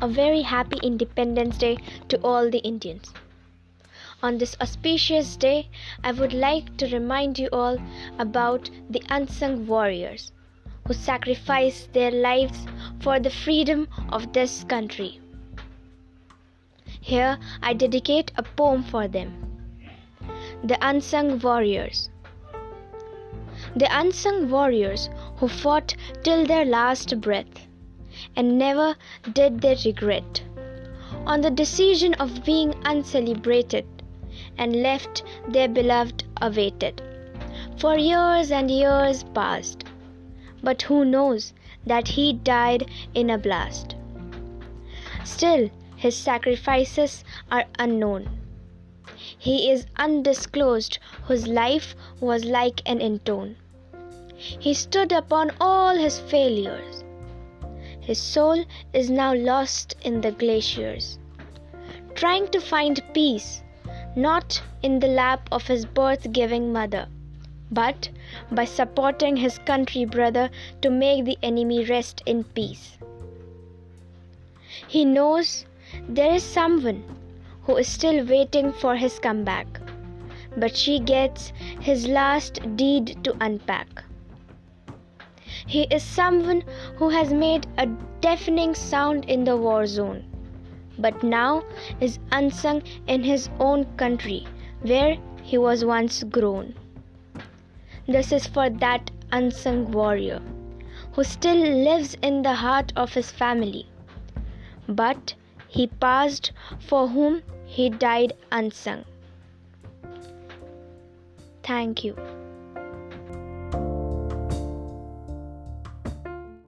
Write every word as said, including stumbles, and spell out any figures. A very happy Independence Day to all the Indians. On this auspicious day, I would like to remind you all about the unsung warriors who sacrificed their lives for the freedom of this country. Here, I dedicate a poem for them. The Unsung Warriors. The unsung warriors who fought till their last breath and never did they regret on the decision of being uncelebrated and left their beloved awaited. For years and years passed, but who knows that he died in a blast. Still, his sacrifices are unknown. He is undisclosed whose life was like an intone. He stood upon all his failures. His soul is now lost in the glaciers, trying to find peace, not in the lap of his birth-giving mother, but by supporting his country brother to make the enemy rest in peace. He knows there is someone who is still waiting for his comeback, but she gets his last deed to unpack. He is someone who has made a deafening sound in the war zone, but now is unsung in his own country where he was once grown. This is for that unsung warrior who still lives in the heart of his family, but he passed for whom he died unsung. Thank you.